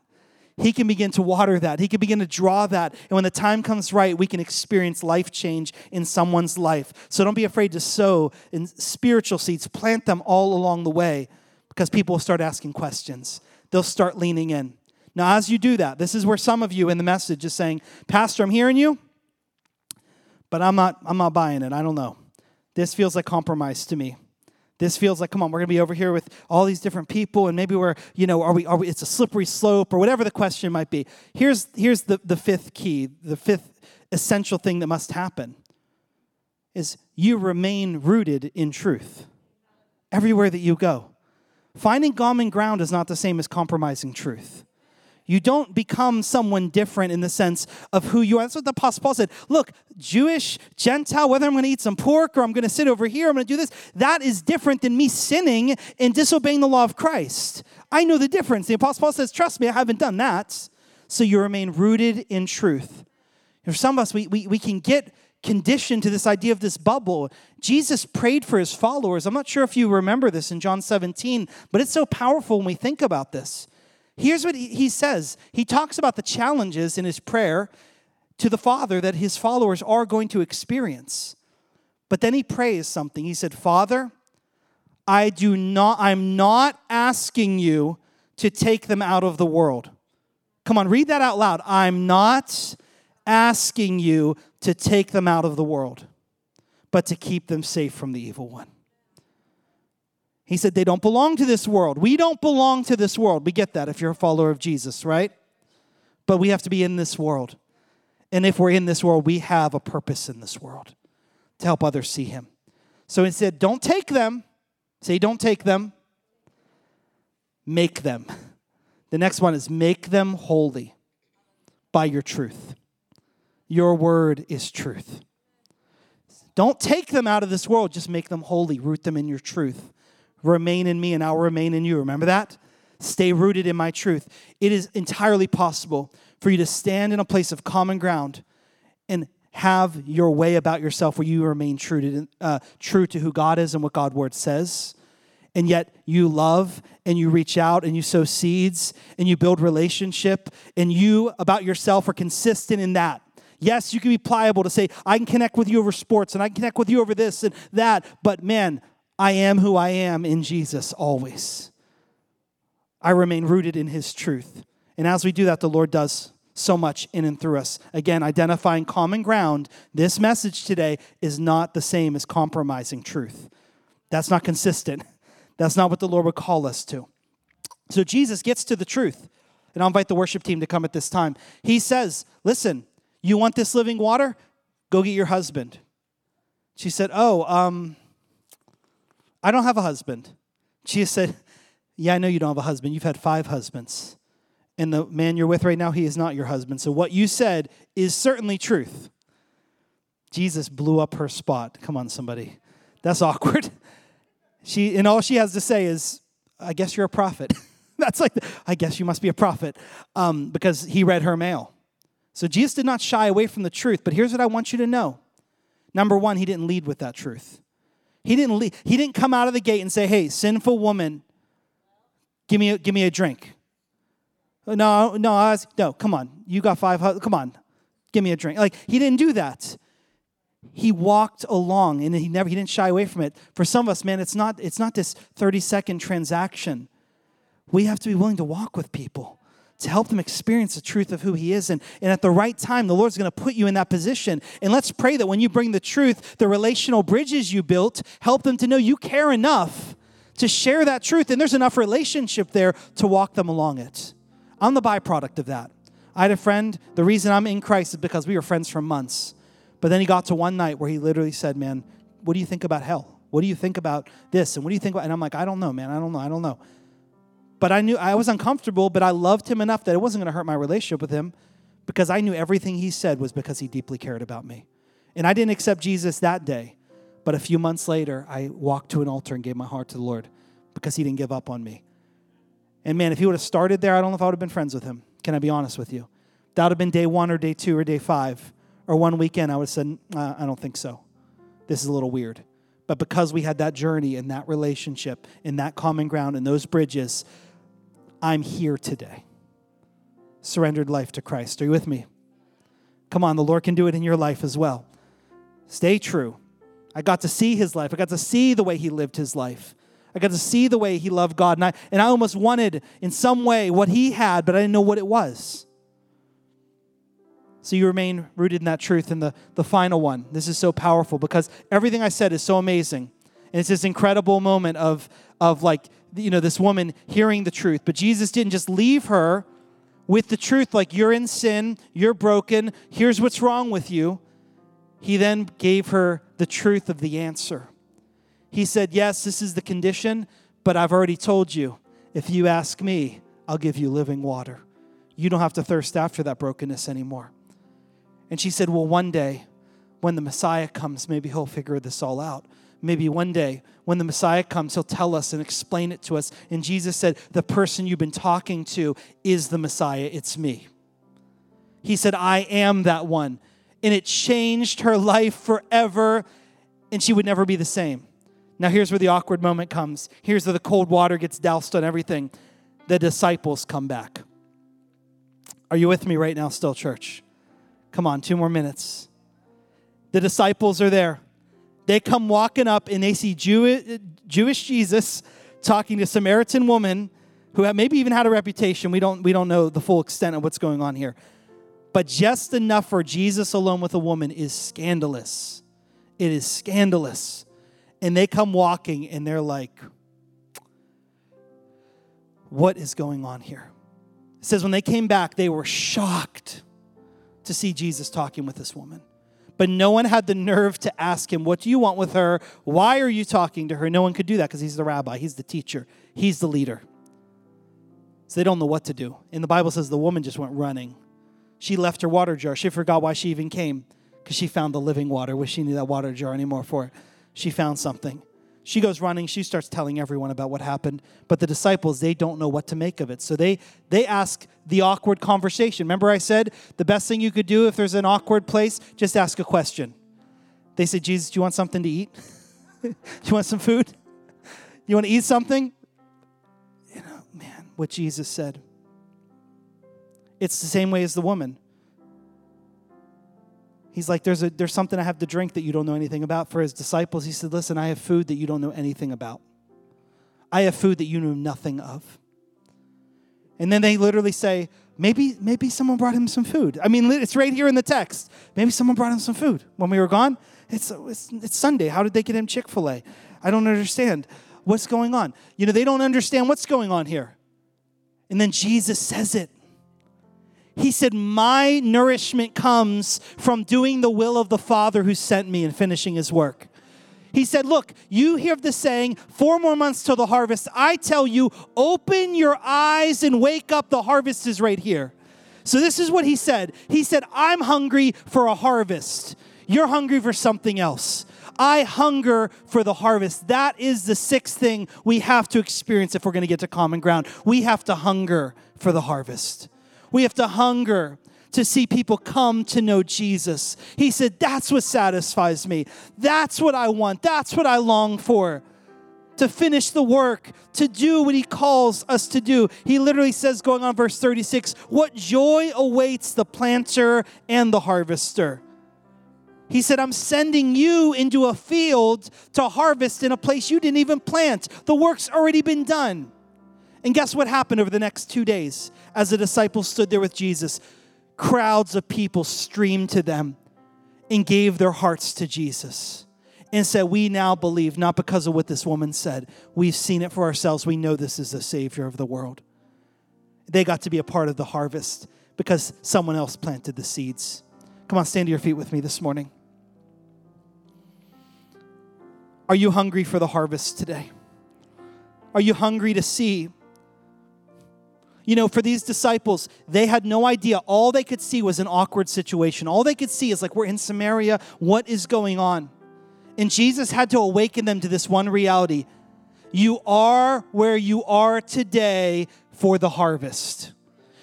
He can begin to water that. He can begin to draw that. And when the time comes right, we can experience life change in someone's life. So don't be afraid to sow in spiritual seeds. Plant them all along the way because people will start asking questions. They'll start leaning in. Now, as you do that, this is where some of you in the message is saying, Pastor, I'm hearing you, but I'm not, I'm not buying it. I don't know. This feels like compromise to me. This feels like, come on, we're going to be over here with all these different people, and maybe we're, you know, are we, are we, it's a slippery slope or whatever the question might be. Here's, here's the, the fifth key, the fifth essential thing that must happen is you remain rooted in truth everywhere that you go. Finding common ground is not the same as compromising truth. You don't become someone different in the sense of who you are. That's what the Apostle Paul said. Look, Jewish, Gentile, whether I'm going to eat some pork or I'm going to sit over here, I'm going to do this, that is different than me sinning and disobeying the law of Christ. I know the difference. The Apostle Paul says, trust me, I haven't done that. So you remain rooted in truth. For some of us, we, we, we can get conditioned to this idea of this bubble. Jesus prayed for his followers. I'm not sure if you remember this in John seventeen, but it's so powerful when we think about this. Here's what he says. He talks about the challenges in his prayer to the Father that his followers are going to experience. But then he prays something. He said, Father, I do not, I'm not asking you to take them out of the world. Come on, read that out loud. I'm not asking you to take them out of the world, but to keep them safe from the evil one. He said, they don't belong to this world. We don't belong to this world. We get that if you're a follower of Jesus, right? But we have to be in this world. And if we're in this world, we have a purpose in this world to help others see him. So he said, don't take them. Say, don't take them. Make them. The next one is make them holy by your truth. Your word is truth. Don't take them out of this world. Just make them holy. Root them in your truth. Remain in me and I'll remain in you. Remember that? Stay rooted in my truth. It is entirely possible for you to stand in a place of common ground and have your way about yourself where you remain true to, uh, true to who God is and what God's word says. And yet you love and you reach out and you sow seeds and you build relationship and you about yourself are consistent in that. Yes, you can be pliable to say, I can connect with you over sports and I can connect with you over this and that. But man, I am who I am in Jesus always. I remain rooted in his truth. And as we do that, the Lord does so much in and through us. Again, identifying common ground. This message today is not the same as compromising truth. That's not consistent. That's not what the Lord would call us to. So Jesus gets to the truth. And I'll invite the worship team to come at this time. He says, listen, you want this living water? Go get your husband. She said, oh, um, I don't have a husband. Jesus said, yeah, I know you don't have a husband. You've had five husbands. And the man you're with right now, he is not your husband. So what you said is certainly truth. Jesus blew up her spot. Come on, somebody. That's awkward. She and all she has to say is, I guess you're a prophet. That's like, I guess you must be a prophet, um, because he read her mail. So Jesus did not shy away from the truth, but here's what I want you to know. Number one, he didn't lead with that truth. He didn't lead, he didn't come out of the gate and say, hey, sinful woman, give me a, give me a drink. No, no, I was, no, come on. You got five, come on, give me a drink. Like, he didn't do that. He walked along, and he never, he didn't shy away from it. For some of us, man, it's not, it's not this thirty-second transaction. We have to be willing to walk with people to help them experience the truth of who he is. And, and at the right time, the Lord's going to put you in that position. And let's pray that when you bring the truth, the relational bridges you built, help them to know you care enough to share that truth. And there's enough relationship there to walk them along it. I'm the byproduct of that. I had a friend. The reason I'm in Christ is because we were friends for months. But then he got to one night where he literally said, man, what do you think about hell? What do you think about this? And what do you think about? And I'm like, I don't know, man. I don't know. I don't know. But I knew I was uncomfortable, but I loved him enough that it wasn't going to hurt my relationship with him, because I knew everything he said was because he deeply cared about me. And I didn't accept Jesus that day, but a few months later, I walked to an altar and gave my heart to the Lord because he didn't give up on me. And man, if he would have started there, I don't know if I would have been friends with him. Can I be honest with you? That would have been day one or day two or day five or one weekend. I would have said, uh, I don't think so. This is a little weird. But because we had that journey and that relationship and that common ground and those bridges, I'm here today. Surrendered life to Christ. Are you with me? Come on, the Lord can do it in your life as well. Stay true. I got to see his life. I got to see the way he lived his life. I got to see the way he loved God. And I, and I almost wanted in some way what he had, but I didn't know what it was. So you remain rooted in that truth. And the, the final one, this is so powerful because everything I said is so amazing. And it's this incredible moment of, of like, you know, this woman hearing the truth. But Jesus didn't just leave her with the truth, like you're in sin, you're broken, here's what's wrong with you. He then gave her the truth of the answer. He said, yes, this is the condition, but I've already told you, if you ask me, I'll give you living water. You don't have to thirst after that brokenness anymore. And she said, well, one day when the Messiah comes, maybe he'll figure this all out. Maybe one day when the Messiah comes, he'll tell us and explain it to us. And Jesus said, the person you've been talking to is the Messiah. It's me. He said, I am that one. And it changed her life forever. And she would never be the same. Now here's where the awkward moment comes. Here's where the cold water gets doused on everything. The disciples come back. Are you with me right now still, church? Come on, two more minutes. The disciples are there. They come walking up and they see Jew- Jewish Jesus talking to a Samaritan woman who had maybe even had a reputation. We don't, we don't know the full extent of what's going on here. But just enough for Jesus alone with a woman is scandalous. It is scandalous. And they come walking and they're like, what is going on here? It says when they came back, they were shocked to see Jesus talking with this woman. But no one had the nerve to ask him, what do you want with her? Why are you talking to her? No one could do that because he's the rabbi. He's the teacher. He's the leader. So they don't know what to do. And the Bible says the woman just went running. She left her water jar. She forgot why she even came because she found the living water. Wish she knew that water jar anymore for it. She found something. She goes running. She starts telling everyone about what happened. But the disciples, they don't know what to make of it. So they they ask the awkward conversation. Remember I said the best thing you could do if there's an awkward place, just ask a question. They said, Jesus, do you want something to eat? Do you want some food? You want to eat something? You know, man, what Jesus said. It's the same way as the woman. He's like, there's a there's something I have to drink that you don't know anything about. For his disciples, he said, listen, I have food that you don't know anything about. I have food that you knew nothing of. And then they literally say, Maybe maybe someone brought him some food. I mean, it's right here in the text. Maybe someone brought him some food when we were gone. It's it's, it's Sunday. How did they get him Chick-fil-A? I don't understand what's going on. You know, they don't understand what's going on here. And then Jesus says it. He said, my nourishment comes from doing the will of the Father who sent me and finishing his work. He said, look, you hear the saying, four more months till the harvest. I tell you, open your eyes and wake up. The harvest is right here. So this is what he said. He said, I'm hungry for a harvest. You're hungry for something else. I hunger for the harvest. That is the sixth thing we have to experience if we're going to get to common ground. We have to hunger for the harvest. We have to hunger to see people come to know Jesus. He said, that's what satisfies me. That's what I want. That's what I long for. To finish the work, to do what he calls us to do. He literally says, going on verse thirty-six, what joy awaits the planter and the harvester. He said, I'm sending you into a field to harvest in a place you didn't even plant. The work's already been done. And guess what happened over the next two days as the disciples stood there with Jesus? Crowds of people streamed to them and gave their hearts to Jesus and said, we now believe, not because of what this woman said. We've seen it for ourselves. We know this is the Savior of the world. They got to be a part of the harvest because someone else planted the seeds. Come on, stand to your feet with me this morning. Are you hungry for the harvest today? Are you hungry to see? You know, for these disciples, they had no idea. All they could see was an awkward situation. All they could see is like, we're in Samaria. What is going on? And Jesus had to awaken them to this one reality. You are where you are today for the harvest.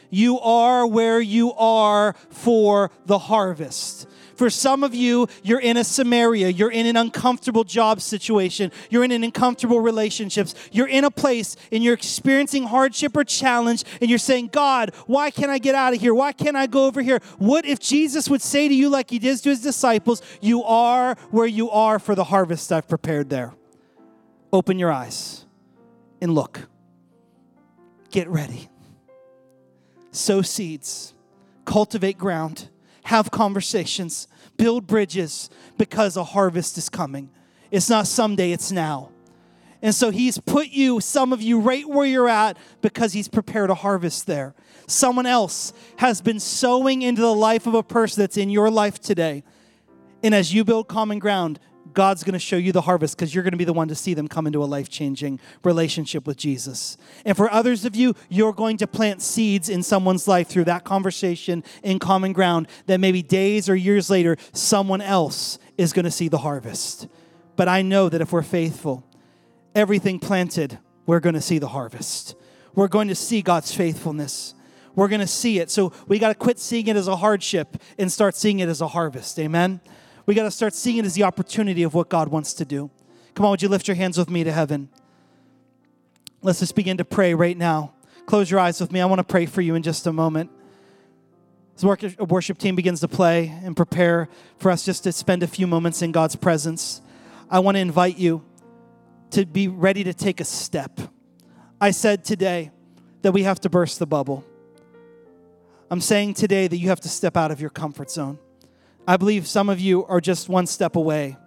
You are where you are for the harvest. For some of you, you're in a Samaria. You're in an uncomfortable job situation. You're in an uncomfortable relationships. You're in a place and you're experiencing hardship or challenge and you're saying, God, why can't I get out of here? Why can't I go over here? What if Jesus would say to you like he did to his disciples, you are where you are for the harvest I've prepared there. Open your eyes and look. Get ready. Sow seeds. Cultivate ground. Have conversations, build bridges, because a harvest is coming. It's not someday, it's now. And so he's put you, some of you, right where you're at because he's prepared a harvest there. Someone else has been sowing into the life of a person that's in your life today. And as you build common ground, God's going to show you the harvest because you're going to be the one to see them come into a life-changing relationship with Jesus. And for others of you, you're going to plant seeds in someone's life through that conversation in common ground that maybe days or years later, someone else is going to see the harvest. But I know that if we're faithful, everything planted, we're going to see the harvest. We're going to see God's faithfulness. We're going to see it. So we got to quit seeing it as a hardship and start seeing it as a harvest. Amen? We got to start seeing it as the opportunity of what God wants to do. Come on, would you lift your hands with me to heaven? Let's just begin to pray right now. Close your eyes with me. I want to pray for you in just a moment. As the worship team begins to play and prepare for us just to spend a few moments in God's presence, I want to invite you to be ready to take a step. I said today that we have to burst the bubble. I'm saying today that you have to step out of your comfort zone. I believe some of you are just one step away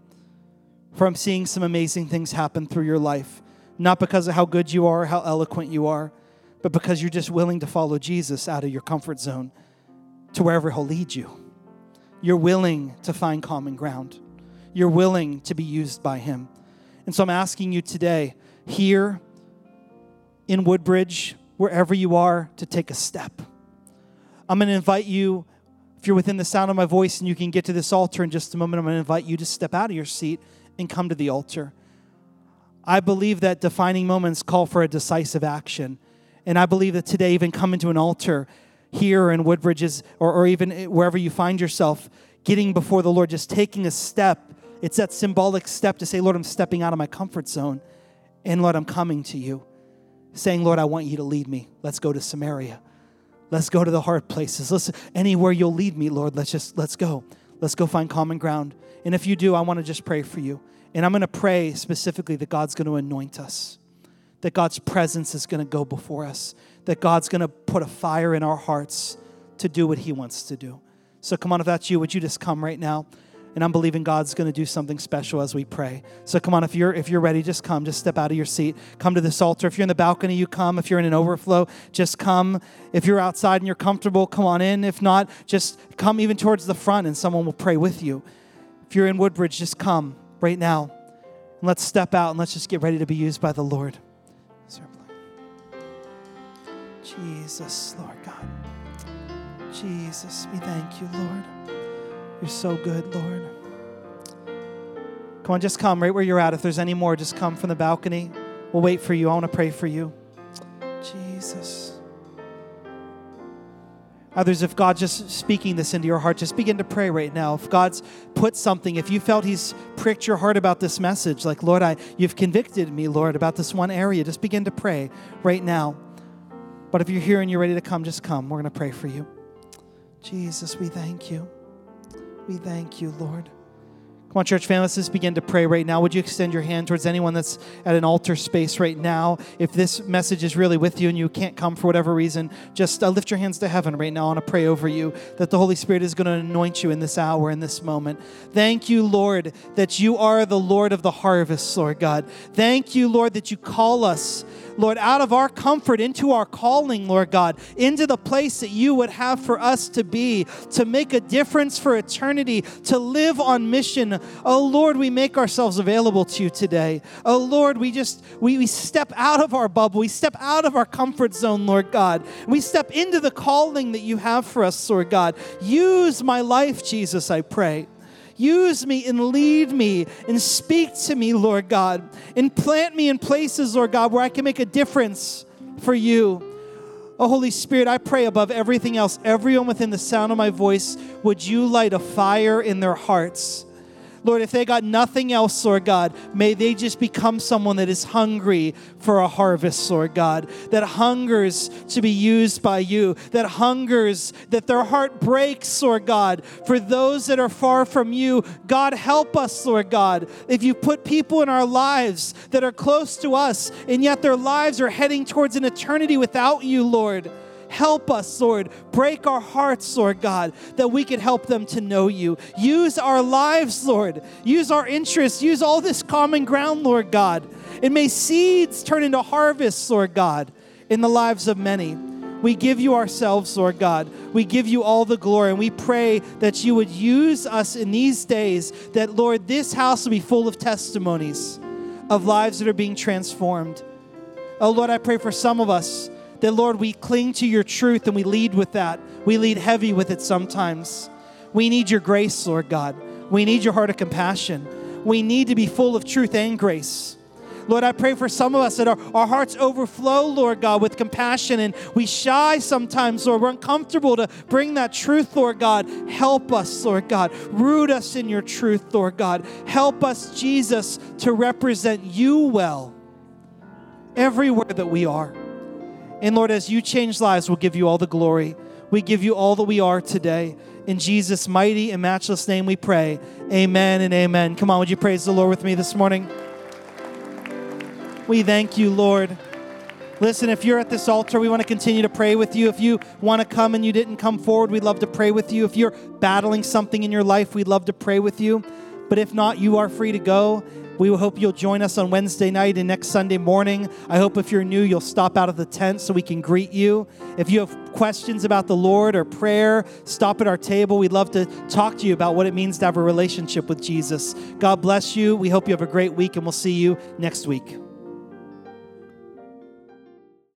from seeing some amazing things happen through your life, not because of how good you are, how eloquent you are, but because you're just willing to follow Jesus out of your comfort zone to wherever he'll lead you. You're willing to find common ground. You're willing to be used by him. And so I'm asking you today, here in Woodbridge, wherever you are, to take a step. I'm going to invite you. If you're within the sound of my voice and you can get to this altar in just a moment, I'm going to invite you to step out of your seat and come to the altar. I believe that defining moments call for a decisive action. And I believe that today, even coming to an altar here in Woodbridges or, or even wherever you find yourself, getting before the Lord, just taking a step, it's that symbolic step to say, Lord, I'm stepping out of my comfort zone. And Lord, I'm coming to you, saying, Lord, I want you to lead me. Let's go to Samaria. Let's go to the hard places. Let's, anywhere you'll lead me, Lord, let's just, let's go. Let's go find common ground. And if you do, I want to just pray for you. And I'm going to pray specifically that God's going to anoint us, that God's presence is going to go before us, that God's going to put a fire in our hearts to do what he wants to do. So come on, if that's you, would you just come right now? And I'm believing God's going to do something special as we pray. So come on, if you're if you're ready, just come. Just step out of your seat. Come to this altar. If you're in the balcony, you come. If you're in an overflow, just come. If you're outside and you're comfortable, come on in. If not, just come even towards the front and someone will pray with you. If you're in Woodbridge, just come right now. And let's step out and let's just get ready to be used by the Lord. Jesus, Lord God. Jesus, we thank you, Lord. You're so good, Lord. Come on, just come right where you're at. If there's any more, just come from the balcony. We'll wait for you. I want to pray for you. Jesus. Others, if God's just speaking this into your heart, just begin to pray right now. If God's put something, if you felt he's pricked your heart about this message, like, Lord, I, you've convicted me, Lord, about this one area, just begin to pray right now. But if you're here and you're ready to come, just come. We're going to pray for you. Jesus, we thank you. We thank you, Lord. Come on, church family, let's just begin to pray right now. Would you extend your hand towards anyone that's at an altar space right now? If this message is really with you and you can't come for whatever reason, just uh, lift your hands to heaven right now. I want to pray over you that the Holy Spirit is going to anoint you in this hour, in this moment. Thank you, Lord, that you are the Lord of the harvest, Lord God. Thank you, Lord, that you call us, Lord, out of our comfort into our calling, Lord God, into the place that you would have for us to be, to make a difference for eternity, to live on mission. Oh, Lord, we make ourselves available to you today. Oh, Lord, we just, we, we step out of our bubble. We step out of our comfort zone, Lord God. We step into the calling that you have for us, Lord God. Use my life, Jesus, I pray. Use me and lead me and speak to me, Lord God, and plant me in places, Lord God, where I can make a difference for you. Oh, Holy Spirit, I pray above everything else, everyone within the sound of my voice, would you light a fire in their hearts? Lord, if they got nothing else, Lord God, may they just become someone that is hungry for a harvest, Lord God, that hungers to be used by you, that hungers, that their heart breaks, Lord God, for those that are far from you. God, help us, Lord God. If you put people in our lives that are close to us, and yet their lives are heading towards an eternity without you, Lord, help us, Lord. Break our hearts, Lord God, that we could help them to know you. Use our lives, Lord. Use our interests. Use all this common ground, Lord God. And may seeds turn into harvests, Lord God, in the lives of many. We give you ourselves, Lord God. We give you all the glory, and we pray that you would use us in these days, that, Lord, this house will be full of testimonies of lives that are being transformed. Oh, Lord, I pray for some of us that, Lord, we cling to your truth and we lead with that. We lead heavy with it sometimes. We need your grace, Lord God. We need your heart of compassion. We need to be full of truth and grace. Lord, I pray for some of us that our, our hearts overflow, Lord God, with compassion, and we shy sometimes, Lord. We're uncomfortable to bring that truth, Lord God. Help us, Lord God. Root us in your truth, Lord God. Help us, Jesus, to represent you well everywhere that we are. And Lord, as you change lives, we'll give you all the glory. We give you all that we are today. In Jesus' mighty and matchless name we pray. Amen and amen. Come on, would you praise the Lord with me this morning? We thank you, Lord. Listen, if you're at this altar, we want to continue to pray with you. If you want to come and you didn't come forward, we'd love to pray with you. If you're battling something in your life, we'd love to pray with you. But if not, you are free to go. We hope you'll join us on Wednesday night and next Sunday morning. I hope if you're new, you'll stop out of the tent so we can greet you. If you have questions about the Lord or prayer, stop at our table. We'd love to talk to you about what it means to have a relationship with Jesus. God bless you. We hope you have a great week, and we'll see you next week.